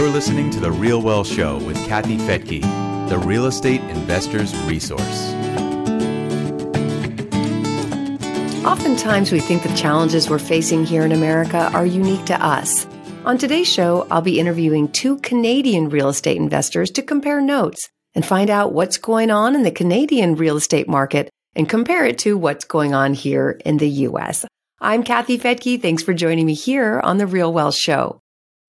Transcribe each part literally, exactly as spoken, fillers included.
You're listening to The Real Wealth Show with Kathy Fetke, the real estate investor's resource. Oftentimes we think the challenges we're facing here in America are unique to us. On today's show, I'll be interviewing two Canadian real estate investors to compare notes and find out what's going on in the Canadian real estate market and compare it to what's going on here in the U S. I'm Kathy Fetke. Thanks for joining me here on The Real Wealth Show.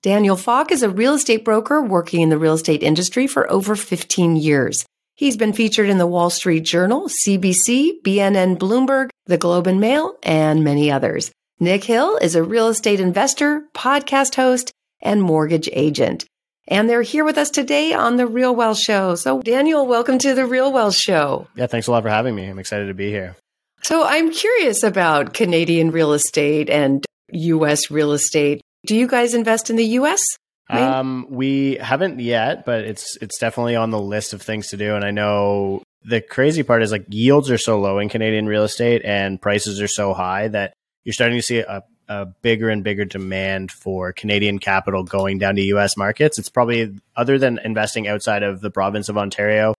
Daniel Falk is a real estate broker working in the real estate industry for over fifteen years. He's been featured in The Wall Street Journal, C B C, B N N Bloomberg, The Globe and Mail, and many others. Nick Hill is a real estate investor, podcast host, and mortgage agent. And they're here with us today on The Real Wealth Show. So, Daniel, welcome to The Real Wealth Show. Yeah, thanks a lot for having me. I'm excited to be here. So I'm curious about Canadian real estate and U S real estate. Do you guys invest in the U S? Right? Um, we haven't yet, but it's it's definitely on the list of things to do. And I know the crazy part is like yields are so low in Canadian real estate and prices are so high that you're starting to see a, a bigger and bigger demand for Canadian capital going down to U S markets. It's probably, other than investing outside of the province of Ontario,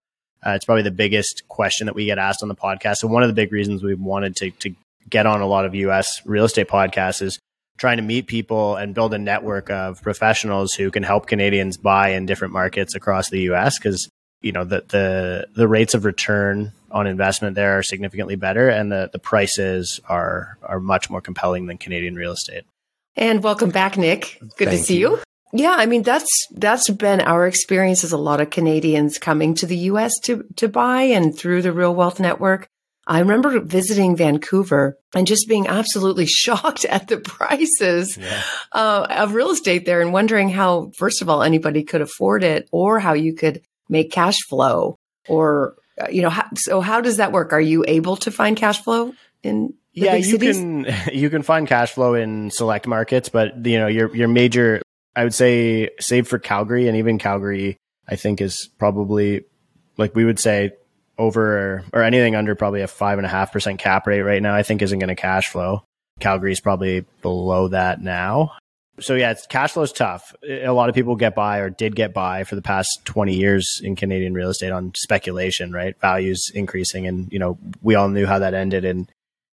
uh, it's probably the biggest question that we get asked on the podcast. And one of the big reasons we wanted to to get on a lot of U S real estate podcasts is trying to meet people and build a network of professionals who can help Canadians buy in different markets across the U S because, you know, the, the the rates of return on investment there are significantly better and the, the prices are are much more compelling than Canadian real estate. And welcome back, Nick. Good Thank to see you. you. Yeah, I mean, that's that's been our experience as a lot of Canadians coming to the U S to to buy and through the Real Wealth Network. I remember visiting Vancouver and just being absolutely shocked at the prices yeah. uh, of real estate there and wondering how, first of all, anybody could afford it or how you could make cash flow or, uh, you know, how, so how does that work? Are you able to find cash flow in the yeah, big cities? Yeah, you can, you can find cash flow in select markets, but, you know, your your major, I would say, save for Calgary, and even Calgary, I think is probably, like we would say, over or anything under probably a five and a half percent cap rate right now, I think isn't going to cash flow. Calgary's probably below that now. So yeah, it's, cash flow is tough. A lot of people get by or did get by for the past twenty years in Canadian real estate on speculation, right? Values increasing. And, you know, we all knew how that ended in,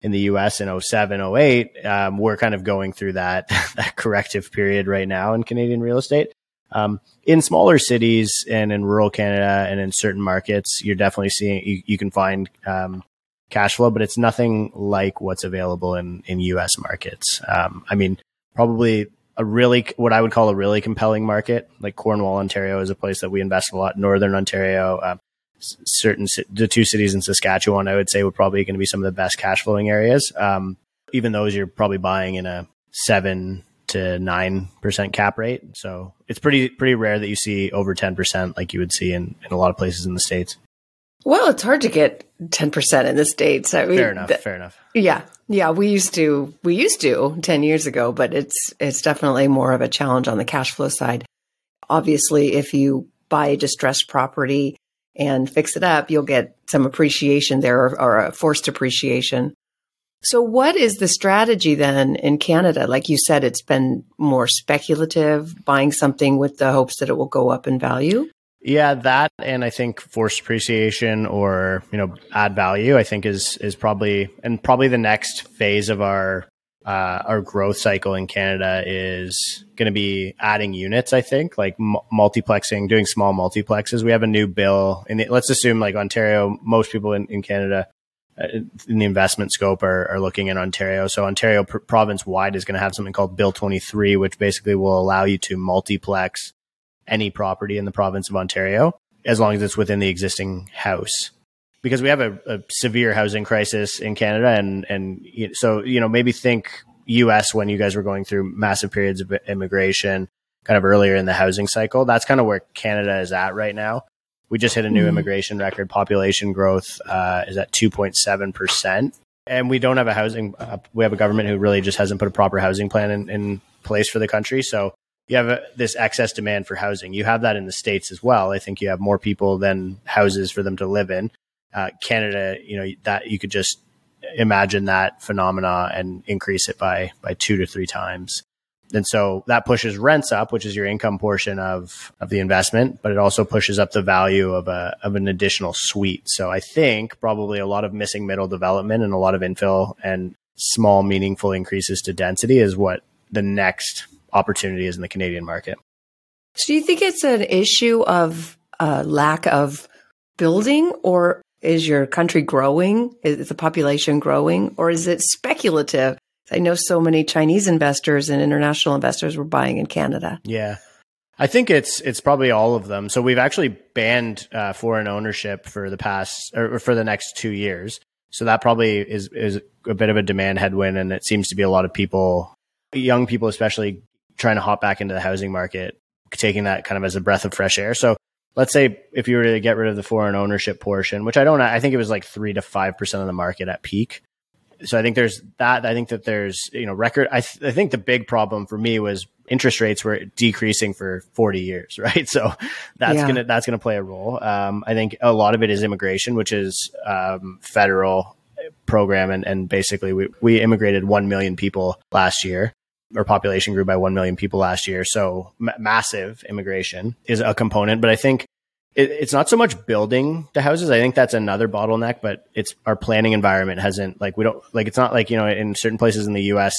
in the U S in oh seven, oh eight. Um, we're kind of going through that, that corrective period right now in Canadian real estate. Um, in smaller cities and in rural Canada and in certain markets, you're definitely seeing, you, you can find um, cash flow, but it's nothing like what's available in, in U S markets. Um, I mean, probably a really, what I would call a really compelling market, like Cornwall, Ontario is a place that we invest a lot. Northern Ontario, um, certain, the two cities in Saskatchewan, I would say, were probably going to be some of the best cash flowing areas. Um, even those you're probably buying in a seven to nine percent cap rate. So it's pretty, pretty rare that you see over ten percent like you would see in, in a lot of places in the States. Well, it's hard to get ten percent in the States. I mean, fair enough. Th- fair enough. Yeah. Yeah. We used to, we used to ten years ago, but it's, it's definitely more of a challenge on the cash flow side. Obviously, if you buy a distressed property and fix it up, you'll get some appreciation there or, or a forced appreciation. So what is the strategy then in Canada? Like you said, it's been more speculative, buying something with the hopes that it will go up in value. Yeah, that and I think forced appreciation or, you know, add value, I think is is probably and probably the next phase of our uh, our growth cycle in Canada is going to be adding units, I think, like m- multiplexing, doing small multiplexes. We have a new bill and let's assume like Ontario, most people in, in Canada in the investment scope are, are looking in Ontario. So Ontario pr- province wide is going to have something called Bill twenty-three, which basically will allow you to multiplex any property in the province of Ontario, as long as it's within the existing house, because we have a, a severe housing crisis in Canada. And, and so, you know, maybe think U S when you guys were going through massive periods of immigration kind of earlier in the housing cycle, that's kind of where Canada is at right now. We just hit a new immigration record. Population growth uh, is at two point seven percent. And we don't have a housing, uh, we have a government who really just hasn't put a proper housing plan in, in place for the country. So you have a, this excess demand for housing. You have that in the States as well. I think you have more people than houses for them to live in. Uh, Canada, you know, that you could just imagine that phenomena and increase it by by two to three times. And so that pushes rents up, which is your income portion of, of the investment, but it also pushes up the value of a of an additional suite. So I think probably a lot of missing middle development and a lot of infill and small, meaningful increases to density is what the next opportunity is in the Canadian market. So do you think it's an issue of a lack of building, or is your country growing? Is the population growing, or is it speculative? I know so many Chinese investors and international investors were buying in Canada. Yeah. I think it's it's probably all of them. So we've actually banned uh, foreign ownership for the past or for the next two years. So that probably is is a bit of a demand headwind, and it seems to be a lot of people, young people especially, trying to hop back into the housing market, taking that kind of as a breath of fresh air. So let's say if you were to get rid of the foreign ownership portion, which I don't, I think it was like three to five percent of the market at peak. So I think there's that. I think that there's, you know, record. I, th- I think the big problem for me was interest rates were decreasing for forty years, right? So that's yeah. gonna that's gonna play a role. Um, I think a lot of it is immigration, which is um, federal program, and and basically we we immigrated one million people last year. Our population grew by one million people last year. So m- massive immigration is a component, but I think it, it's not so much building the houses. I think that's another bottleneck, but it's our planning environment hasn't like, we don't like, it's not like, you know, in certain places in the U S,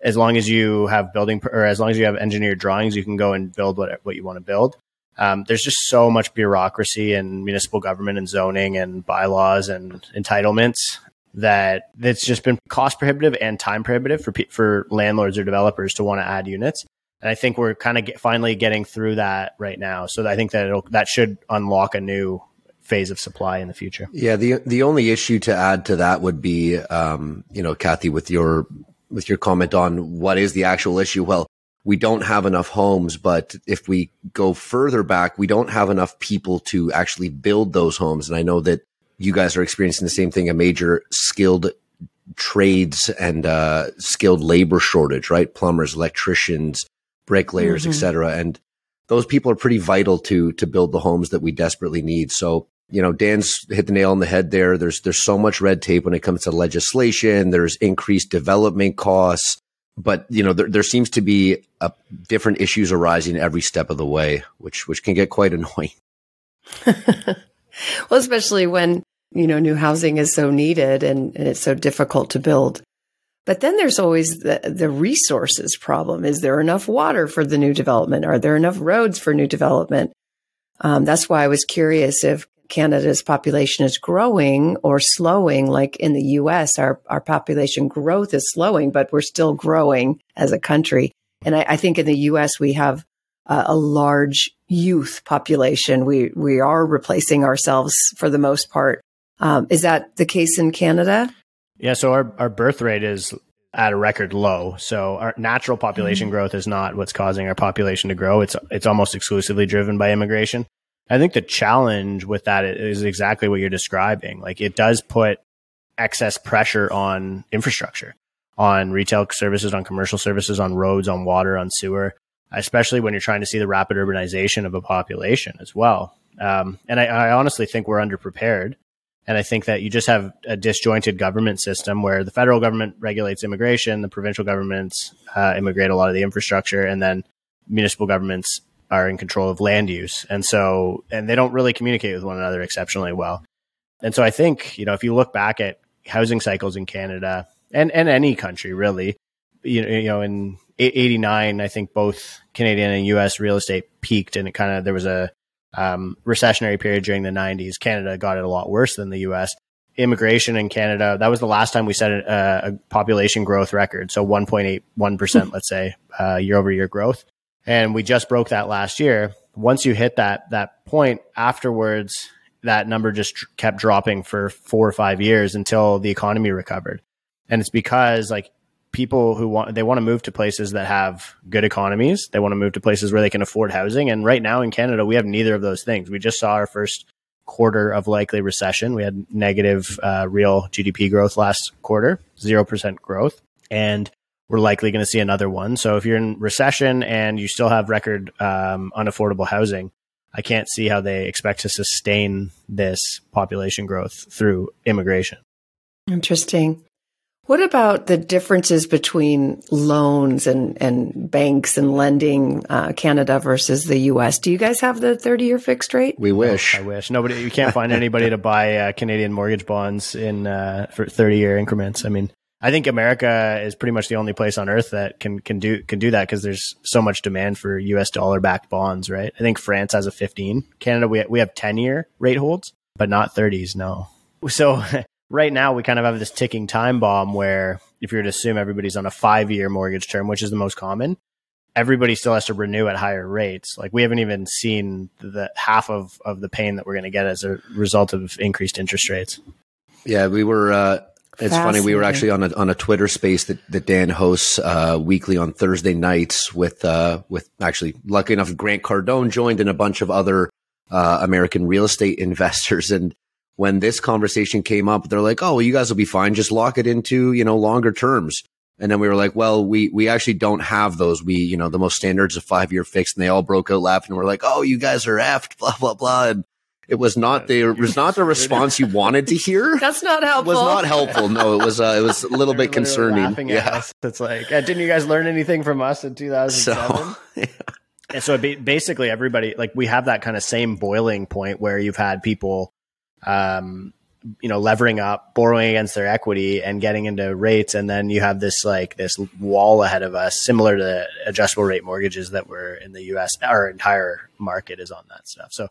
as long as you have building or as long as you have engineered drawings, you can go and build what, what you want to build. Um, there's just so much bureaucracy and municipal government and zoning and bylaws and entitlements that that's just been cost prohibitive and time prohibitive for for landlords or developers to want to add units. And I think we're kind of get, finally getting through that right now. So I think that it'll, that should unlock a new phase of supply in the future. Yeah. The, the only issue to add to that would be, um, you know, Kathy, with your, with your comment on what is the actual issue. Well, we don't have enough homes, but if we go further back, we don't have enough people to actually build those homes. And I know that you guys are experiencing the same thing, a major skilled trades and uh, skilled labor shortage, right? Plumbers, electricians, bricklayers, mm-hmm. et cetera. And those people are pretty vital to to build the homes that we desperately need. So, you know, Dan's hit the nail on the head there. There's there's so much red tape when it comes to legislation. There's increased development costs. But, you know, there, there seems to be a, different issues arising every step of the way, which which can get quite annoying. Well, especially when, you know, new housing is so needed and, and it's so difficult to build. But then there's always the, the resources problem. Is there enough water for the new development? Are there enough roads for new development? Um, that's why I was curious if Canada's population is growing or slowing. Like in the U S, our, our population growth is slowing, but we're still growing as a country. And I, I think in the U S we have uh, a large youth population. We we are replacing ourselves for the most part. Um, is that the case in Canada? Yeah. So our, our birth rate is at a record low. So our natural population mm-hmm. growth is not what's causing our population to grow. It's it's almost exclusively driven by immigration. I think the challenge with that is exactly what you're describing. Like it does put excess pressure on infrastructure, on retail services, on commercial services, on roads, on water, on sewer, especially when you're trying to see the rapid urbanization of a population as well. Um, and I, I honestly think we're underprepared. And I think that you just have a disjointed government system where the federal government regulates immigration, the provincial governments uh, immigrate a lot of the infrastructure, and then municipal governments are in control of land use. And so, and they don't really communicate with one another exceptionally well. And so I think, you know, if you look back at housing cycles in Canada and, and any country really, you know, you know, in eighty-nine, I think both Canadian and U S real estate peaked, and it kind of, there was a um, recessionary period during the nineties. Canada got it a lot worse than the U S. Immigration in Canada, that was the last time we set a, a population growth record. So one point eight one percent, let's say, uh, year over year growth. And we just broke that last year. Once you hit that, that point afterwards, that number just tr- kept dropping for four or five years until the economy recovered. And it's because like, people who want, they want to move to places that have good economies. They want to move to places where they can afford housing. And right now in Canada, we have neither of those things. We just saw our first quarter of likely recession. We had negative uh, real G D P growth last quarter, zero percent growth. And we're likely going to see another one. So if you're in recession and you still have record um, unaffordable housing, I can't see how they expect to sustain this population growth through immigration. Interesting. What about the differences between loans and, and banks and lending, uh, Canada versus the U S? Do you guys have the thirty-year fixed rate? We wish. I wish. Nobody. You can't find anybody to buy uh, Canadian mortgage bonds in uh, for thirty-year increments. I mean, I think America is pretty much the only place on earth that can, can do, can do that because there's so much demand for U S dollar backed bonds, right? I think France has a fifteen. Canada, we, we have ten year rate holds, but not thirties. No. So right now we kind of have this ticking time bomb where if you were to assume everybody's on a five year mortgage term, which is the most common, everybody still has to renew at higher rates. Like we haven't even seen the half of, of the pain that we're going to get as a result of increased interest rates. Yeah, we were, uh, it's funny. We were actually on a on a Twitter space that, that Dan hosts uh, weekly on Thursday nights with uh, with actually lucky enough Grant Cardone joined and a bunch of other uh, American real estate investors. And when this conversation came up, they're like, "Oh, well, you guys will be fine. Just lock it into you know longer terms." And then we were like, "Well, we we actually don't have those. We you know the most standards of five year fixed." And they all broke out laughing. We're like, "Oh, you guys are effed." Blah blah blah. And It was not the it was not the response you wanted to hear. That's not helpful. It was not helpful. No, it was uh, it was a little bit concerning. Yeah, at us. It's like, didn't you guys learn anything from us in two thousand seven? So, yeah. And so it basically everybody like we have that kind of same boiling point where you've had people, um, you know, levering up, borrowing against their equity, and getting into rates, and then you have this like this wall ahead of us, similar to adjustable rate mortgages that were in the U S. Our entire market is on that stuff. So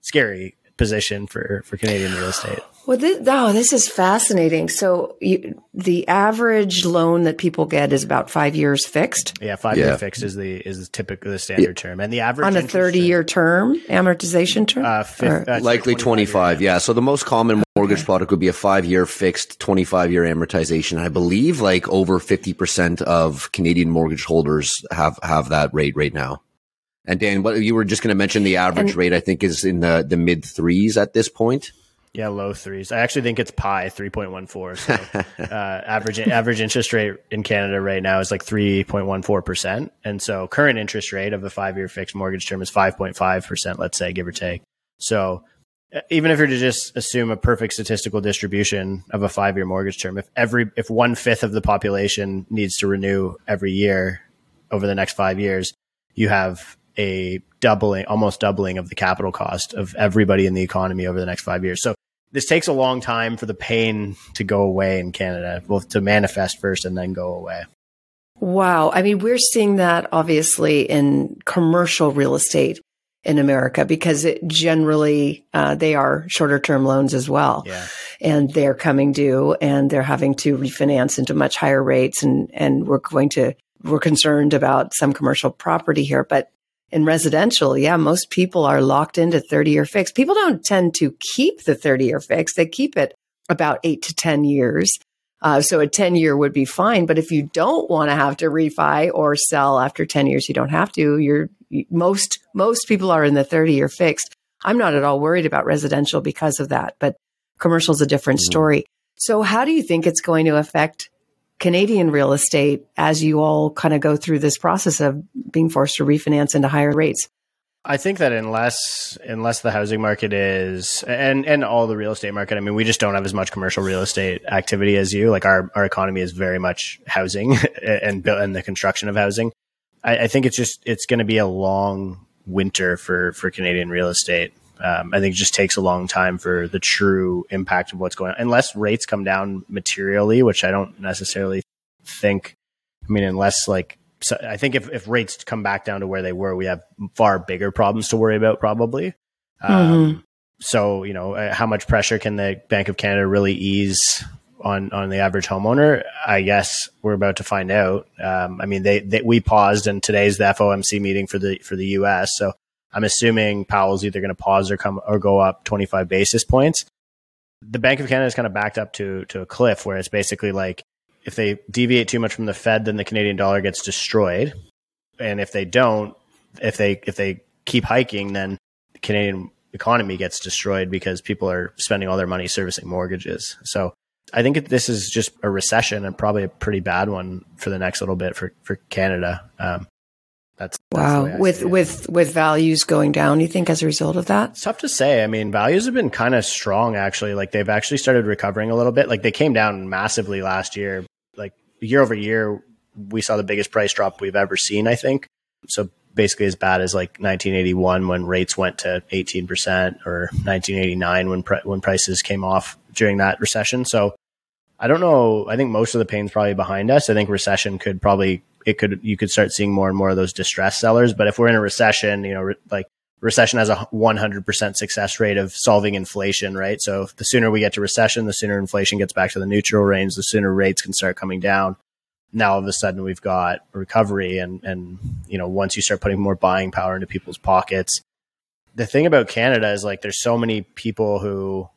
scary position for, for Canadian real estate. Well, this, oh, this is fascinating. So you, the average loan that people get is about five years fixed. Yeah, five yeah. year fixed is the is typically the standard yeah. term, and the average on a thirty year term amortization term, uh, fifth, uh, likely twenty five. Yeah, so the most common mortgage okay. product would be a five year fixed, twenty five year amortization. I believe like over fifty percent of Canadian mortgage holders have have that rate right now. And Dan, what you were just going to mention, the average and, rate, I think, is in the, the mid threes at this point. Yeah, low threes. I actually think it's pi three point one four. So uh, average average interest rate in Canada right now is like three point one four percent, and so current interest rate of a five year fixed mortgage term is five point five percent, let's say, give or take. So even if you're to just assume a perfect statistical distribution of a five year mortgage term, if every if one fifth of the population needs to renew every year over the next five years, you have a doubling, almost doubling of the capital cost of everybody in the economy over the next five years. So this takes a long time for the pain to go away in Canada, both to manifest first and then go away. Wow. I mean, we're seeing that obviously in commercial real estate in America because it generally, uh, they are shorter term loans as well. Yeah. And they're coming due and they're having to refinance into much higher rates. And, and we're going to, we're concerned about some commercial property here, but in residential, yeah, most people are locked into thirty-year fixed. People don't tend to keep the thirty-year fixed. They keep it about eight to ten years. Uh, so a ten-year would be fine. But if you don't want to have to refi or sell after ten years, you don't have to. You're most most people are in the thirty-year fixed. I'm not at all worried about residential because of that. But commercial is a different mm-hmm. story. So how do you think it's going to affect Canadian real estate as you all kind of go through this process of being forced to refinance into higher rates? I think that unless unless the housing market is and and all the real estate market, I mean, we just don't have as much commercial real estate activity as you. Like our, our economy is very much housing and built and the construction of housing. I, I think it's just it's going to be a long winter for for Canadian real estate. Um, I think it just takes a long time for the true impact of what's going on, unless rates come down materially, which I don't necessarily think. I mean, unless like, so I think if, if rates come back down to where they were, we have far bigger problems to worry about probably. Um, mm-hmm. So, you know, how much pressure can the Bank of Canada really ease on, on the average homeowner? I guess we're about to find out. Um, I mean, they, they, we paused and today's the F O M C meeting for the, for the U S. So I'm assuming Powell's either going to pause or come or go up twenty-five basis points. The Bank of Canada is kind of backed up to to a cliff where it's basically like if they deviate too much from the Fed, then the Canadian dollar gets destroyed, and if they don't, if they if they keep hiking, then the Canadian economy gets destroyed because people are spending all their money servicing mortgages. So I think this is just a recession and probably a pretty bad one for the next little bit for for Canada. Um, That's, wow. That's with with with values going down, you think as a result of that? It's tough to say. I mean, values have been kind of strong, actually. Like they've actually started recovering a little bit. Like they came down massively last year year over year, we saw the biggest price drop we've ever seen, I think. So basically as bad as like nineteen eighty-one when rates went to eighteen percent, or nineteen eighty-nine when pr- when prices came off during that recession. So I don't know. I think most of the pain's probably behind us. I think recession could probably, it could, you could start seeing more and more of those distressed sellers. But if we're in a recession, you know, re- like recession has a one hundred percent success rate of solving inflation, right? So the sooner we get to recession, the sooner inflation gets back to the neutral range, the sooner rates can start coming down. Now, all of a sudden, we've got recovery. And, and, you know, once you start putting more buying power into people's pockets, the thing about Canada is like, there's so many people who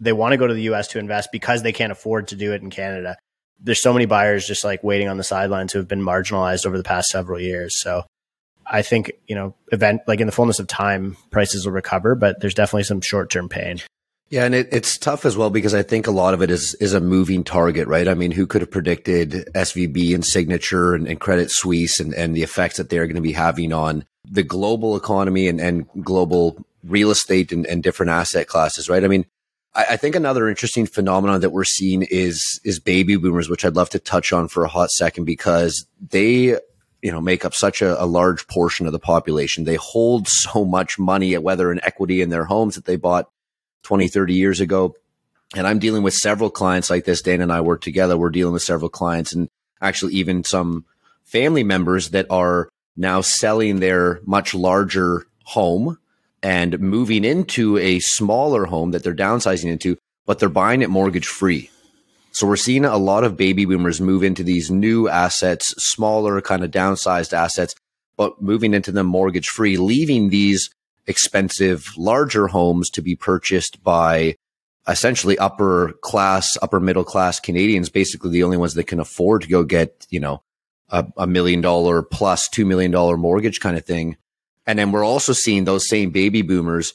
they want to go to the U S to invest because they can't afford to do it in Canada. There's so many buyers just like waiting on the sidelines who have been marginalized over the past several years. So I think, you know, event like in the fullness of time, prices will recover, but there's definitely some short-term pain. Yeah. And it, it's tough as well, because I think a lot of it is, is a moving target, right? I mean, who could have predicted S V B and Signature and, and Credit Suisse and, and the effects that they're going to be having on the global economy and, and global real estate and, and different asset classes, right? I mean, I, I think another interesting phenomenon that we're seeing is, is baby boomers, which I'd love to touch on for a hot second, because they, you know, make up such a, a large portion of the population. They hold so much money, whether in equity in their homes that they bought twenty, thirty years ago. And I'm dealing with several clients like this. Dan and I work together. We're dealing with several clients, and actually even some family members that are now selling their much larger home and moving into a smaller home that they're downsizing into, but they're buying it mortgage free. So we're seeing a lot of baby boomers move into these new assets, smaller kind of downsized assets, but moving into them mortgage free, leaving these expensive, larger homes to be purchased by essentially upper class, upper middle class Canadians, basically the only ones that can afford to go get, you know, a, a million dollar plus two million dollar mortgage kind of thing. And then we're also seeing those same baby boomers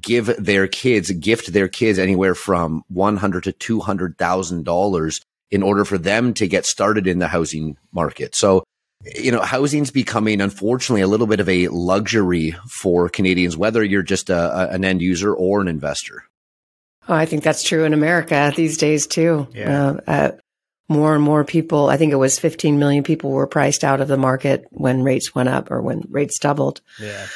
give their kids, gift their kids anywhere from one hundred thousand to two hundred thousand dollars in order for them to get started in the housing market. So, you know, housing's becoming, unfortunately, a little bit of a luxury for Canadians, whether you're just a, a, an end user or an investor. Oh, I think that's true in America these days, too. Yeah. Uh, uh, more and more people, I think it was fifteen million people were priced out of the market when rates went up, or when rates doubled. Yeah.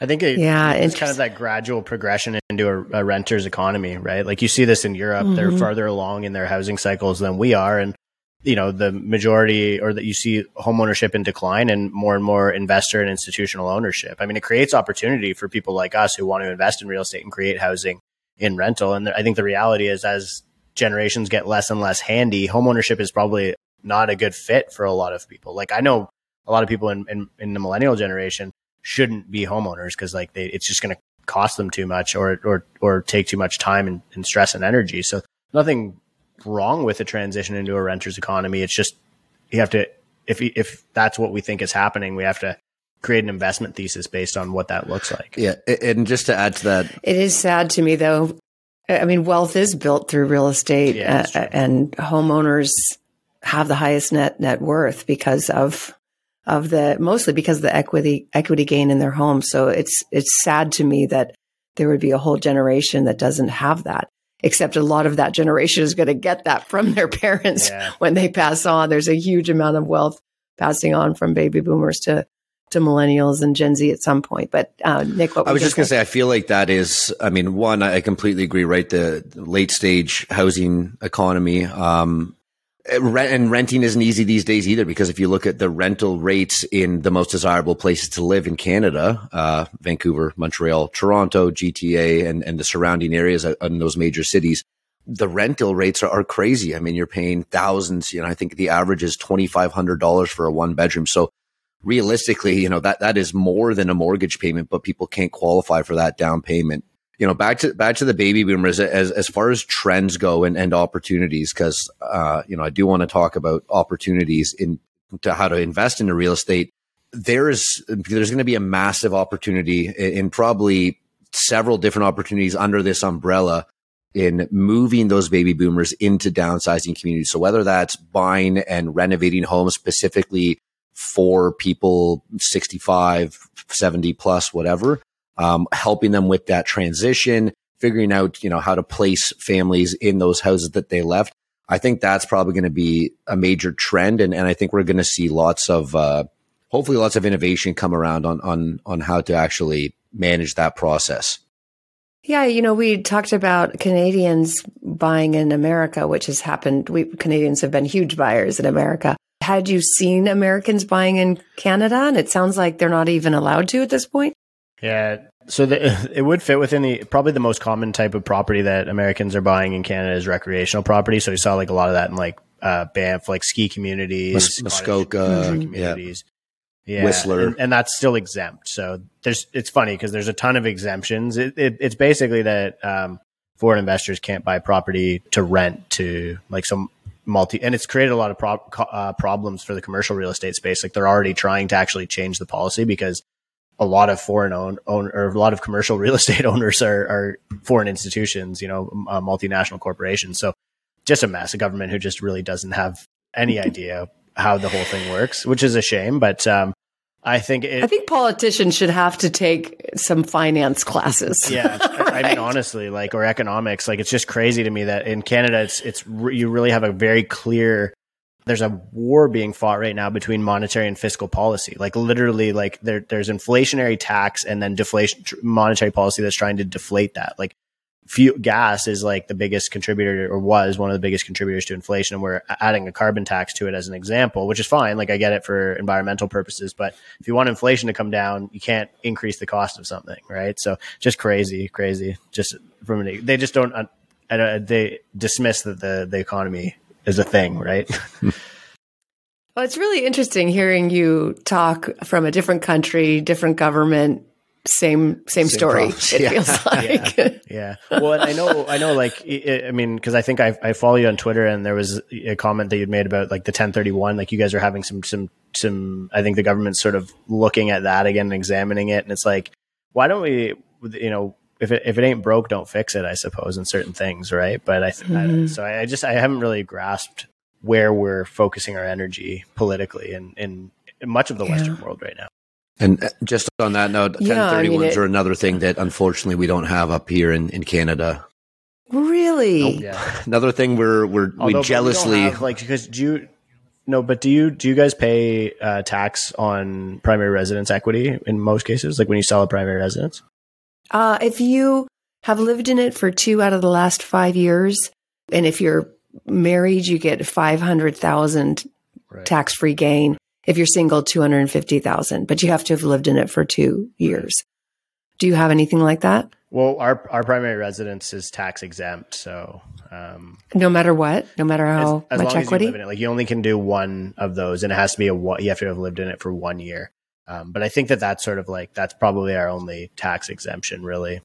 I think it, yeah, it's kind of that gradual progression into a, a renter's economy, right? Like you see this in Europe. Mm-hmm. They're farther along in their housing cycles than we are. And you know, the majority, or that you see homeownership in decline and more and more investor and institutional ownership. I mean, it creates opportunity for people like us who want to invest in real estate and create housing in rental. And I think the reality is, as generations get less and less handy, homeownership is probably not a good fit for a lot of people. Like I know a lot of people in, in, in the millennial generation shouldn't be homeowners, because like they, it's just going to cost them too much, or, or, or take too much time and, and stress and energy. So nothing wrong with the transition into a renter's economy. It's just, you have to, if if that's what we think is happening, we have to create an investment thesis based on what that looks like. Yeah. And just to add to that, it is sad to me though. I mean, wealth is built through real estate, yeah, uh, and homeowners have the highest net net worth because of, of the, mostly because of the equity, equity gain in their home. So it's, it's sad to me that there would be a whole generation that doesn't have that. Except a lot of that generation is going to get that from their parents, yeah, when they pass on. There's a huge amount of wealth passing on from baby boomers to, to millennials and Gen Z at some point. But uh, Nick, what I was just going to say, I feel like that is, I mean, one, I completely agree, right? The late stage housing economy, um, rent, and renting isn't easy these days either, because if you look at the rental rates in the most desirable places to live in Canada, uh, Vancouver, Montreal, Toronto, G T A, and, and the surrounding areas in those major cities, the rental rates are, are crazy. I mean, you're paying thousands, you know, I think the average is twenty-five hundred dollars for a one bedroom. So realistically, you know, that, that is more than a mortgage payment, but people can't qualify for that down payment. You know, back to back to the baby boomers as as far as trends go and, and opportunities, because, uh, you know, I do want to talk about opportunities in to how to invest into real estate. There is there's going to be a massive opportunity in probably several different opportunities under this umbrella in moving those baby boomers into downsizing communities. So whether that's buying and renovating homes specifically for people sixty-five, seventy plus, whatever. Um, helping them with that transition, figuring out, you know, how to place families in those houses that they left. I think that's probably going to be a major trend. And, and I think we're going to see lots of, uh, hopefully lots of innovation come around on, on, on how to actually manage that process. Yeah. You know, we talked about Canadians buying in America, which has happened. We Canadians have been huge buyers in America. Had you seen Americans buying in Canada? And it sounds like they're not even allowed to at this point. Yeah. So the, it would fit within the, probably the most common type of property that Americans are buying in Canada is recreational property. So you saw like a lot of that in like uh, Banff, like ski communities, Muskoka communities, yeah. Yeah. Whistler, and, and that's still exempt. So there's, it's funny because there's a ton of exemptions. It, it, it's basically that um, foreign investors can't buy property to rent to like some multi, and it's created a lot of pro- uh, problems for the commercial real estate space. Like they're already trying to actually change the policy because a lot of foreign owned own, or a lot of commercial real estate owners are, are foreign institutions, you know, uh, multinational corporations. So just a mess, a government who just really doesn't have any idea how the whole thing works, which is a shame. But um, I think it, I think politicians should have to take some finance classes. Yeah, right? I mean, honestly, like or economics, like it's just crazy to me that in Canada, it's it's you really have a very clear. There's a war being fought right now between monetary and fiscal policy. Like literally, like there, there's inflationary tax and then deflation monetary policy that's trying to deflate that. Like fuel, gas is like the biggest contributor or was one of the biggest contributors to inflation. And we're adding a carbon tax to it as an example, which is fine. Like I get it for environmental purposes, but if you want inflation to come down, you can't increase the cost of something, right? So just crazy, crazy. Just from an, they just don't. Uh, they dismiss the the, the economy is a thing, right? Well, it's really interesting hearing you talk from a different country, different government, same same, same story. Problems. It yeah. feels like, yeah. yeah. Well, and I know, I know. Like, it, I mean, because I think I, I follow you on Twitter, and there was a comment that you'd made about like the ten thirty-one. Like, you guys are having some some some. I think the government's sort of looking at that again and examining it, and it's like, why don't we, you know. If it, if it ain't broke, don't fix it, I suppose, in certain things, right? But I, th- mm-hmm. I so I just I haven't really grasped where we're focusing our energy politically in, in, in much of the yeah. Western world right now. And just on that note, yeah, ten thirty-ones I mean, it, are another thing that unfortunately we don't have up here in, in Canada. Really? Nope. Yeah. Another thing we're we're Although, we jealously we have, like because do you no, but do you do you guys pay uh, tax on primary residence equity in most cases? Like when you sell a primary residence? Uh, if you have lived in it for two out of the last five years, and if you're married, you get five hundred thousand right. tax-free gain. If you're single, two hundred fifty thousand, but you have to have lived in it for two years. Do you have anything like that? Well, our, our primary residence is tax exempt. So, um, no matter what, no matter how as, as much long equity, as you live in it, like you only can do one of those and it has to be a, you have to have lived in it for one year. Um, but I think that that's sort of like, that's probably our only tax exemption, really.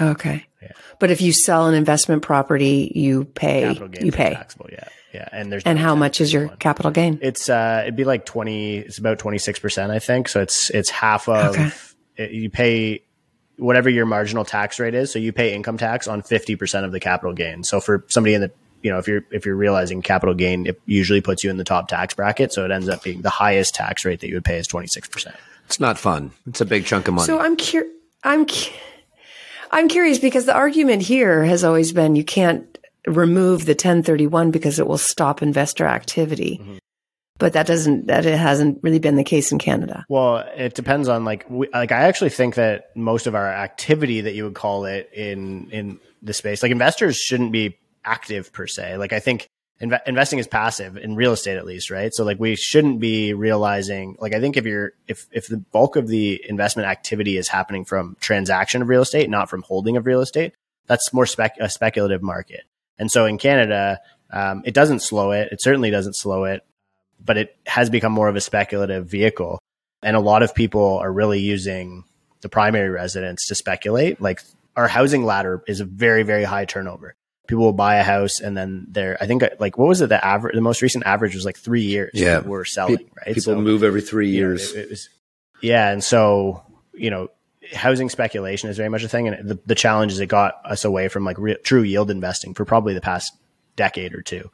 Okay. Yeah. But if you sell an investment property, you pay, capital gains you pay. Taxable, yeah. Yeah. And there's, and no how much is your one. Capital gain? It's, uh, it'd be like twenty, it's about twenty-six percent, I think. So it's, it's half of, okay. it, you pay whatever your marginal tax rate is. So you pay income tax on fifty percent of the capital gain. So for somebody in the, you know, if you're, if you're realizing capital gain, it usually puts you in the top tax bracket. So it ends up being the highest tax rate that you would pay is twenty-six percent. It's not fun. It's a big chunk of money. So I'm cur- I'm, cu- I'm curious because the argument here has always been you can't remove the ten thirty-one because it will stop investor activity. Mm-hmm. But that doesn't, that it hasn't really been the case in Canada. Well, it depends on like, we, like I actually think that most of our activity that you would call it in, in the space, like investors shouldn't be active per se. Like I think inv- investing is passive in real estate, at least, right? So like we shouldn't be realizing, like I think if you're, if, if the bulk of the investment activity is happening from transaction of real estate, not from holding of real estate, that's more spec- a speculative market. And so in Canada, um, it doesn't slow it. It certainly doesn't slow it, but it has become more of a speculative vehicle. And a lot of people are really using the primary residence to speculate. Like our housing ladder is a very, very high turnover. People will buy a house and then they're, I think like, what was it? The average, the most recent average was like three years yeah. that we're selling, Pe- right? People so, move every three years. You know, it, it was, yeah. And so, you know, housing speculation is very much a thing. And the, the challenge is it got us away from like re- true yield investing for probably the past decade or two.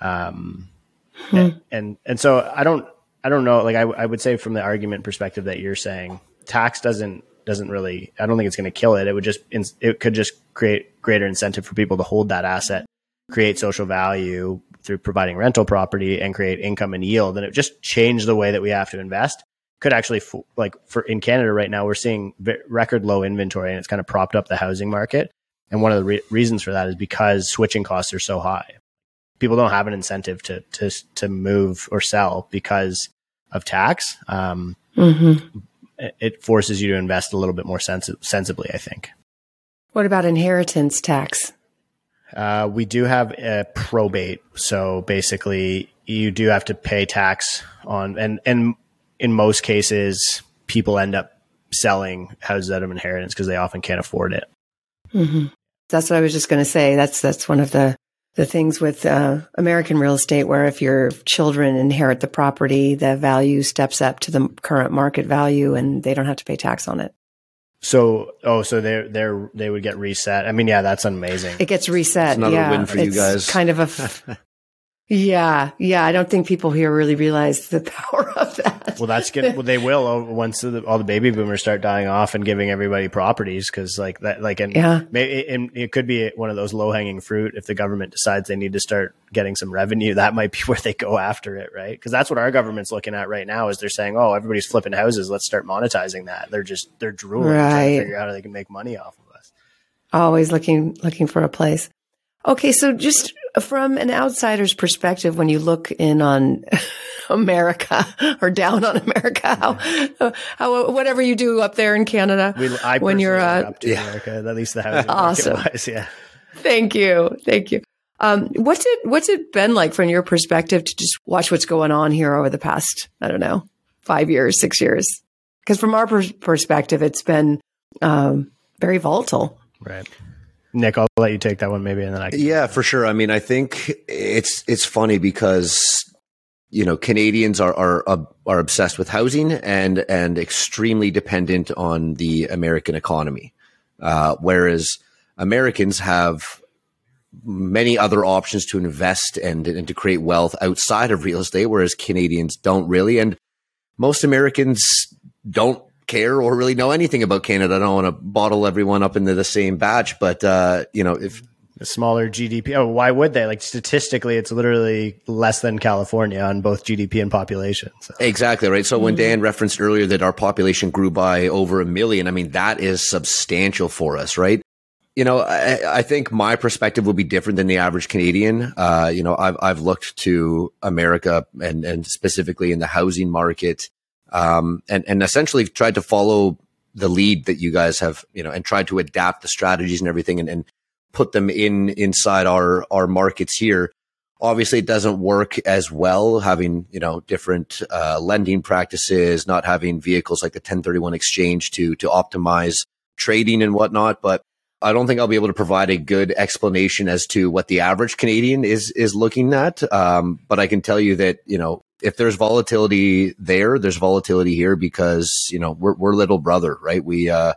Um, hmm. and, and, and so I don't, I don't know. Like I, I would say from the argument perspective that you're saying tax doesn't, doesn't really, I don't think it's going to kill it. It would just, it could just create greater incentive for people to hold that asset create social value through providing rental property and create income and yield. And it just changed the way that we have to invest. Could actually, like for in Canada right now, we're seeing record low inventory and it's kind of propped up the housing market. And one of the re- reasons for that is because switching costs are so high. People don't have an incentive to to to move or sell because of tax. Um, mm-hmm. It forces you to invest a little bit more sens- sensibly, I think. What about inheritance tax? Uh, we do have a probate. So basically, you do have to pay tax on, and, and in most cases, people end up selling houses out of inheritance because they often can't afford it. Mm-hmm. That's what I was just going to say. That's that's one of the, the things with uh, American real estate, where if your children inherit the property, the value steps up to the current market value and they don't have to pay tax on it. So, oh, so they they they would get reset. I mean, yeah, that's amazing. It gets reset. It's another yeah. win for it's you guys. Kind of a, f- yeah, yeah. I don't think people here really realize the power of that. Well, that's good. Well, they will once the, all the baby boomers start dying off and giving everybody properties, because like that, like and yeah, maybe, and it could be one of those low hanging fruit. If the government decides they need to start getting some revenue, that might be where they go after it, right? Because that's what our government's looking at right now. Is they're saying, "Oh, everybody's flipping houses. Let's start monetizing that." They're just they're drooling, right, trying to figure out how they can make money off of us. Always looking looking for a place. Okay, so just from an outsider's perspective, when you look in on America or down on America, how, how whatever you do up there in Canada, we, I when you're uh, up to yeah. America, at least the housing awesome. market wise, yeah. Thank you, thank you. Um, what's it, what's it been like from your perspective to just watch what's going on here over the past, I don't know, five years, six years? Because from our per- perspective, it's been um, very volatile. Right. Nick, I'll let you take that one maybe. And then I can- yeah, for sure. I mean, I think it's, it's funny because, you know, Canadians are, are, are obsessed with housing and, and extremely dependent on the American economy. Uh, whereas Americans have many other options to invest and, and to create wealth outside of real estate, whereas Canadians don't really. And most Americans don't care or really know anything about Canada. I don't want to bottle everyone up into the same batch, but uh, you know, if a smaller G D P, oh, why would they? Like statistically, it's literally less than California on both G D P and population. So. Exactly right. So mm-hmm. when Dan referenced earlier that our population grew by over a million, I mean that is substantial for us, right? You know, I, I think my perspective will be different than the average Canadian. Uh, you know, I've I've looked to America and and specifically in the housing market. Um, and, and essentially tried to follow the lead that you guys have, you know, and tried to adapt the strategies and everything and, and put them in inside our, our markets here. Obviously it doesn't work as well having, you know, different, uh, lending practices, not having vehicles like the ten thirty-one exchange to, to optimize trading and whatnot. But I don't think I'll be able to provide a good explanation as to what the average Canadian is, is looking at. Um, but I can tell you that, you know, if there's volatility there, there's volatility here because, you know, we're, we're little brother, right? We, uh,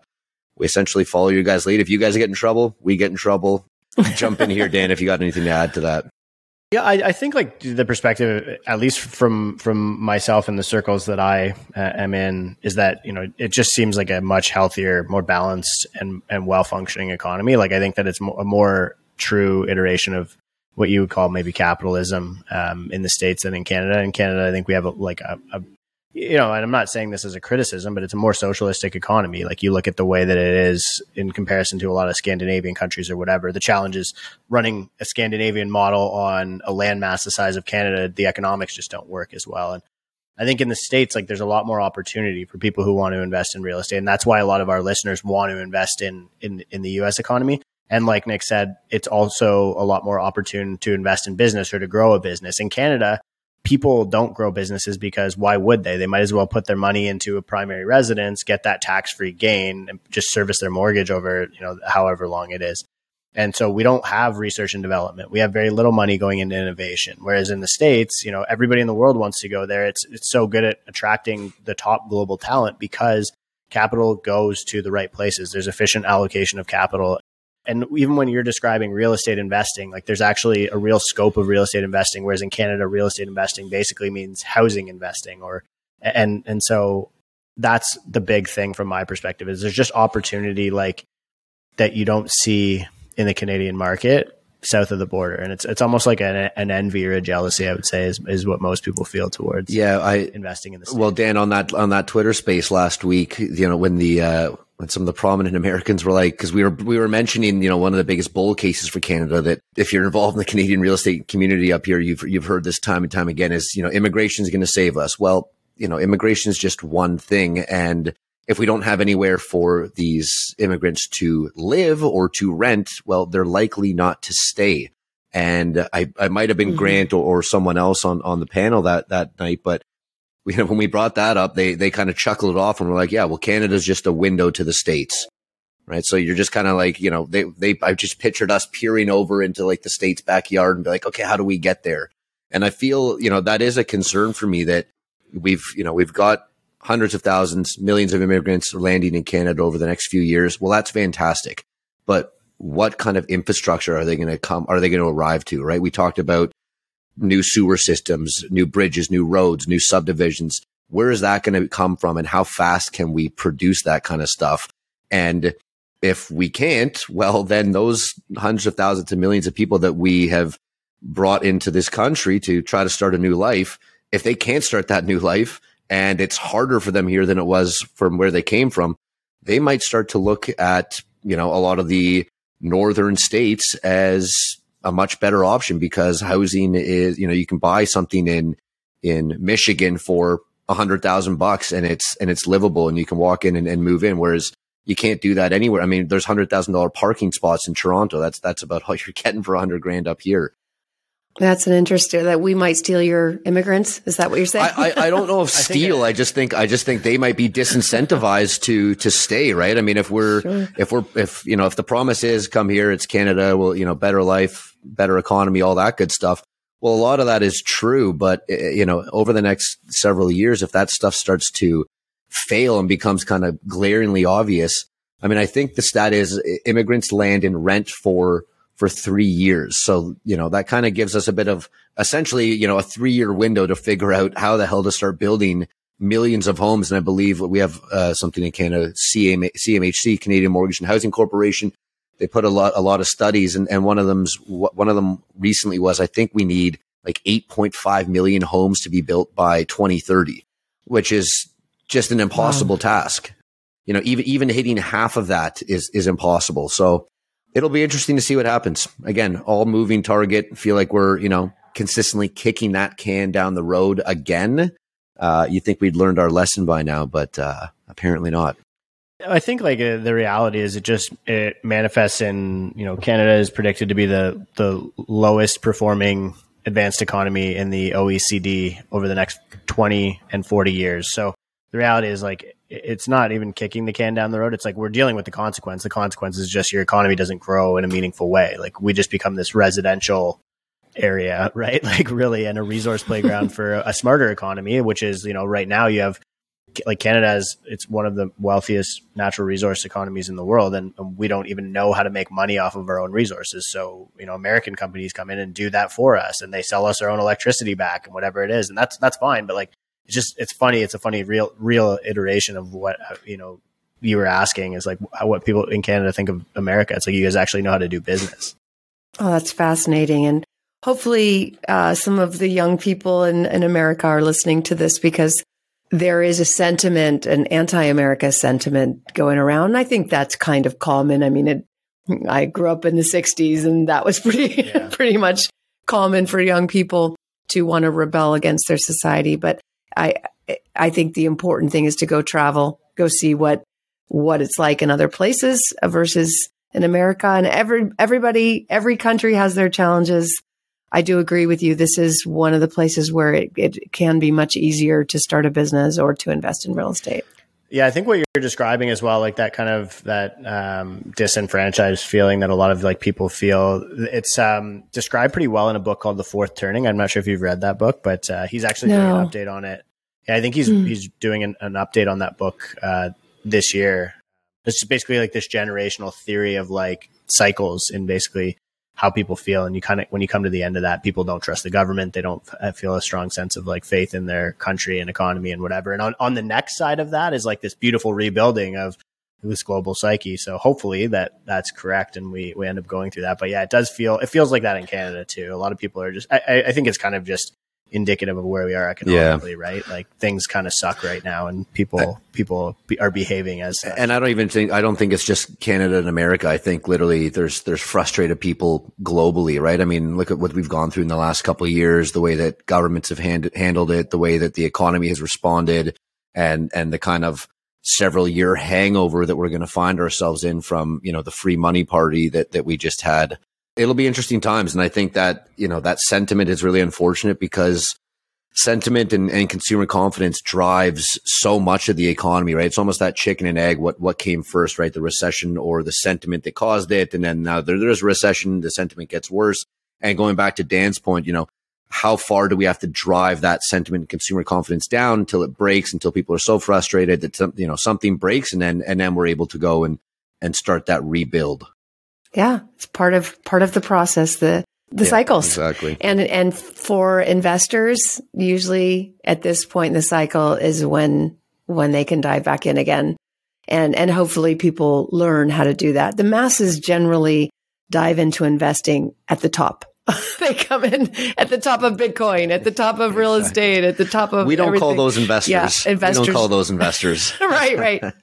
we essentially follow your guys' lead. If you guys get in trouble, we get in trouble. Jump in here, Dan, if you got anything to add to that. Yeah, I, I think like the perspective, at least from, from myself and the circles that I uh, am in, is that, you know, it just seems like a much healthier, more balanced and, and well-functioning economy. Like I think that it's a more true iteration of what you would call maybe capitalism um, in the States than in Canada. In Canada, I think we have a, like a, a, you know, and I'm not saying this as a criticism, but it's a more socialistic economy. Like you look at the way that it is in comparison to a lot of Scandinavian countries or whatever, the challenge is running a Scandinavian model on a landmass the size of Canada. The economics just don't work as well. And I think in the States, like there's a lot more opportunity for people who want to invest in real estate. And that's why a lot of our listeners want to invest in, in, in the U S economy. And like Nick said, it's also a lot more opportune to invest in business or to grow a business. In Canada, people don't grow businesses because why would they? They might as well put their money into a primary residence, get that tax-free gain, and just service their mortgage over, you know, however long it is. And so we don't have research and development. We have very little money going into innovation. Whereas in the States, you know, everybody in the world wants to go there. It's it's so good at attracting the top global talent because capital goes to the right places. There's efficient allocation of capital. And even when you're describing real estate investing, like there's actually a real scope of real estate investing, whereas in Canada, real estate investing basically means housing investing. Or and and so that's the big thing from my perspective is there's just opportunity like that you don't see in the Canadian market south of the border. And it's it's almost like an, an envy or a jealousy, I would say, is, is what most people feel towards yeah, I, investing in the States. Well, Dan, on that on that Twitter space last week, you know, when the uh, when some of the prominent Americans were like, because we were we were mentioning, you know, one of the biggest bull cases for Canada that if you're involved in the Canadian real estate community up here, you've you've heard this time and time again is, you know, immigration is going to save us. Well, you know, immigration is just one thing, and if we don't have anywhere for these immigrants to live or to rent, well, they're likely not to stay. And I, I might have been mm-hmm. Grant or, or someone else on, on the panel that, that night, but we, you know, when we brought that up, they they kind of chuckled it off and were like, "Yeah, well, Canada's just a window to the States, right?" So you're just kind of like, you know, they they I just pictured us peering over into like the States' backyard and be like, "Okay, how do we get there?" And I feel, you know, that is a concern for me that we've, you know, we've got hundreds of thousands, millions of immigrants landing in Canada over the next few years. Well, that's fantastic. But what kind of infrastructure are they going to come? Are they going to arrive to? Right? We talked about new sewer systems, new bridges, new roads, new subdivisions. Where is that going to come from? And how fast can we produce that kind of stuff? And if we can't, well, then those hundreds of thousands and millions of people that we have brought into this country to try to start a new life, if they can't start that new life, and it's harder for them here than it was from where they came from, they might start to look at, you know, a lot of the northern states as a much better option because housing is, you know, you can buy something in in Michigan for a hundred thousand bucks and it's and it's livable and you can walk in and, and move in, whereas you can't do that anywhere. I mean, there's hundred thousand dollar parking spots in Toronto. That's that's about all you're getting for a hundred grand up here. That's an interesting, that we might steal your immigrants. Is that what you're saying? I, I, I don't know if steal. I, I just think I just think they might be disincentivized to to stay. Right? I mean, if we're sure. if we're if you know if the promise is come here, it's Canada. Well, you know, better life, better economy, all that good stuff. Well, a lot of that is true, but you know, over the next several years, if that stuff starts to fail and becomes kind of glaringly obvious, I mean, I think the stat is immigrants land and rent for. for three years. So, you know, that kind of gives us a bit of essentially, you know, a three year window to figure out how the hell to start building millions of homes. And I believe we have uh, something in Canada, C M H C, Canadian Mortgage and Housing Corporation. They put a lot, a lot of studies. And, and one of them's, one of them recently was, I think we need like eight point five million homes to be built by twenty thirty, which is just an impossible wow. task. You know, even, even hitting half of that is, is impossible. So, it'll be interesting to see what happens. Again, all moving target. Feel like we're, you know, consistently kicking that can down the road again. Uh, you think we'd learned our lesson by now, but uh, apparently not. I think like uh, the reality is it just it manifests in, you know, Canada is predicted to be the the lowest performing advanced economy in the O E C D over the next twenty and forty years. So the reality is like, it's not even kicking the can down the road. It's like we're dealing with the consequence. The consequence is just your economy doesn't grow in a meaningful way. Like we just become this residential area, right? Like really, and a resource playground for a smarter economy, which is, you know, right now you have like Canada is, it's one of the wealthiest natural resource economies in the world. And, and we don't even know how to make money off of our own resources. So, you know, American companies come in and do that for us and they sell us our own electricity back and whatever it is. And that's, that's fine. But like, it's just, it's funny. It's a funny, real, real iteration of what, you know, you were asking is like what people in Canada think of America. It's like, you guys actually know how to do business. Oh, that's fascinating. And hopefully uh, some of the young people in, in America are listening to this because there is a sentiment, an anti-America sentiment going around. I think that's kind of common. I mean, it, I grew up in the sixties and that was pretty, yeah. pretty much common for young people to want to rebel against their society. But I I think the important thing is to go travel, go see what what it's like in other places versus in America. And every everybody, every country has their challenges. I do agree with you. This is one of the places where it, it can be much easier to start a business or to invest in real estate. Yeah, I think what you're describing as well, like that kind of that um, disenfranchised feeling that a lot of like people feel, it's um, described pretty well in a book called The Fourth Turning. I'm not sure if you've read that book, but uh, he's actually no. doing an update on it. Yeah, I think he's mm. he's doing an, an update on that book uh, this year. It's basically like this generational theory of like cycles and basically how people feel. And you kind of when you come to the end of that, people don't trust the government. They don't feel a strong sense of like faith in their country and economy and whatever. And on, on the next side of that is like this beautiful rebuilding of this global psyche. So hopefully that that's correct and we, we end up going through that. But yeah, it does feel, it feels like that in Canada too. A lot of people are just, I, I think it's kind of just indicative of where we are economically, yeah. right? Like things kind of suck right now and people, I, people be, are behaving as such. And I don't even think, I don't think it's just Canada and America. I think literally there's, there's frustrated people globally, right? I mean, look at what we've gone through in the last couple of years, the way that governments have hand, handled it, the way that the economy has responded, and, and the kind of several year hangover that we're going to find ourselves in from, you know, the free money party that, that we just had. It'll be interesting times. And I think that, you know, that sentiment is really unfortunate because sentiment and, and consumer confidence drives so much of the economy, right? It's almost that chicken and egg, what what came first, right? The recession or the sentiment that caused it. And then now there, there's a recession, the sentiment gets worse. And going back to Dan's point, you know, how far do we have to drive that sentiment and consumer confidence down until it breaks, until people are so frustrated that some, you know, something breaks and then and then we're able to go and, and start that rebuild. Yeah, it's part of part of the process, the the yeah, cycles. Exactly. And and for investors, usually at this point in the cycle is when when they can dive back in again. And and hopefully people learn how to do that. The masses generally dive into investing at the top. They come in at the top of Bitcoin, at the top of real estate, at the top of We don't everything. Call those investors. Yeah, investors. We don't call those investors. Right, right.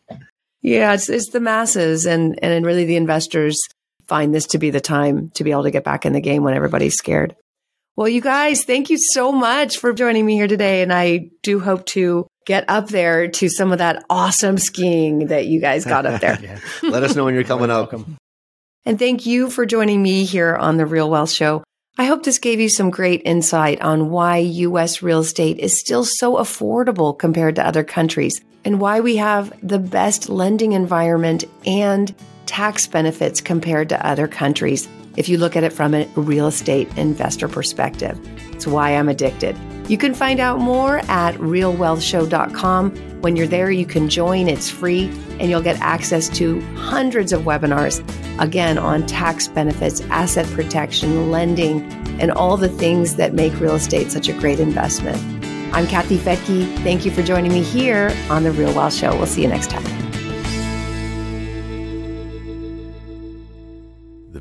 Yeah, it's it's the masses and and really the investors find this to be the time to be able to get back in the game when everybody's scared. Well, you guys, thank you so much for joining me here today. And I do hope to get up there to some of that awesome skiing that you guys got up there. Yeah. Let us know when you're coming up. And thank you for joining me here on The Real Wealth Show. I hope this gave you some great insight on why U S real estate is still so affordable compared to other countries and why we have the best lending environment and tax benefits compared to other countries if you look at it from a real estate investor perspective. It's why I'm addicted. You can find out more at real wealth show dot com. When you're there, you can join. It's free, and you'll get access to hundreds of webinars, again, on tax benefits, asset protection, lending, and all the things that make real estate such a great investment. I'm Kathy Fetke. Thank you for joining me here on The Real Wealth Show. We'll see you next time. The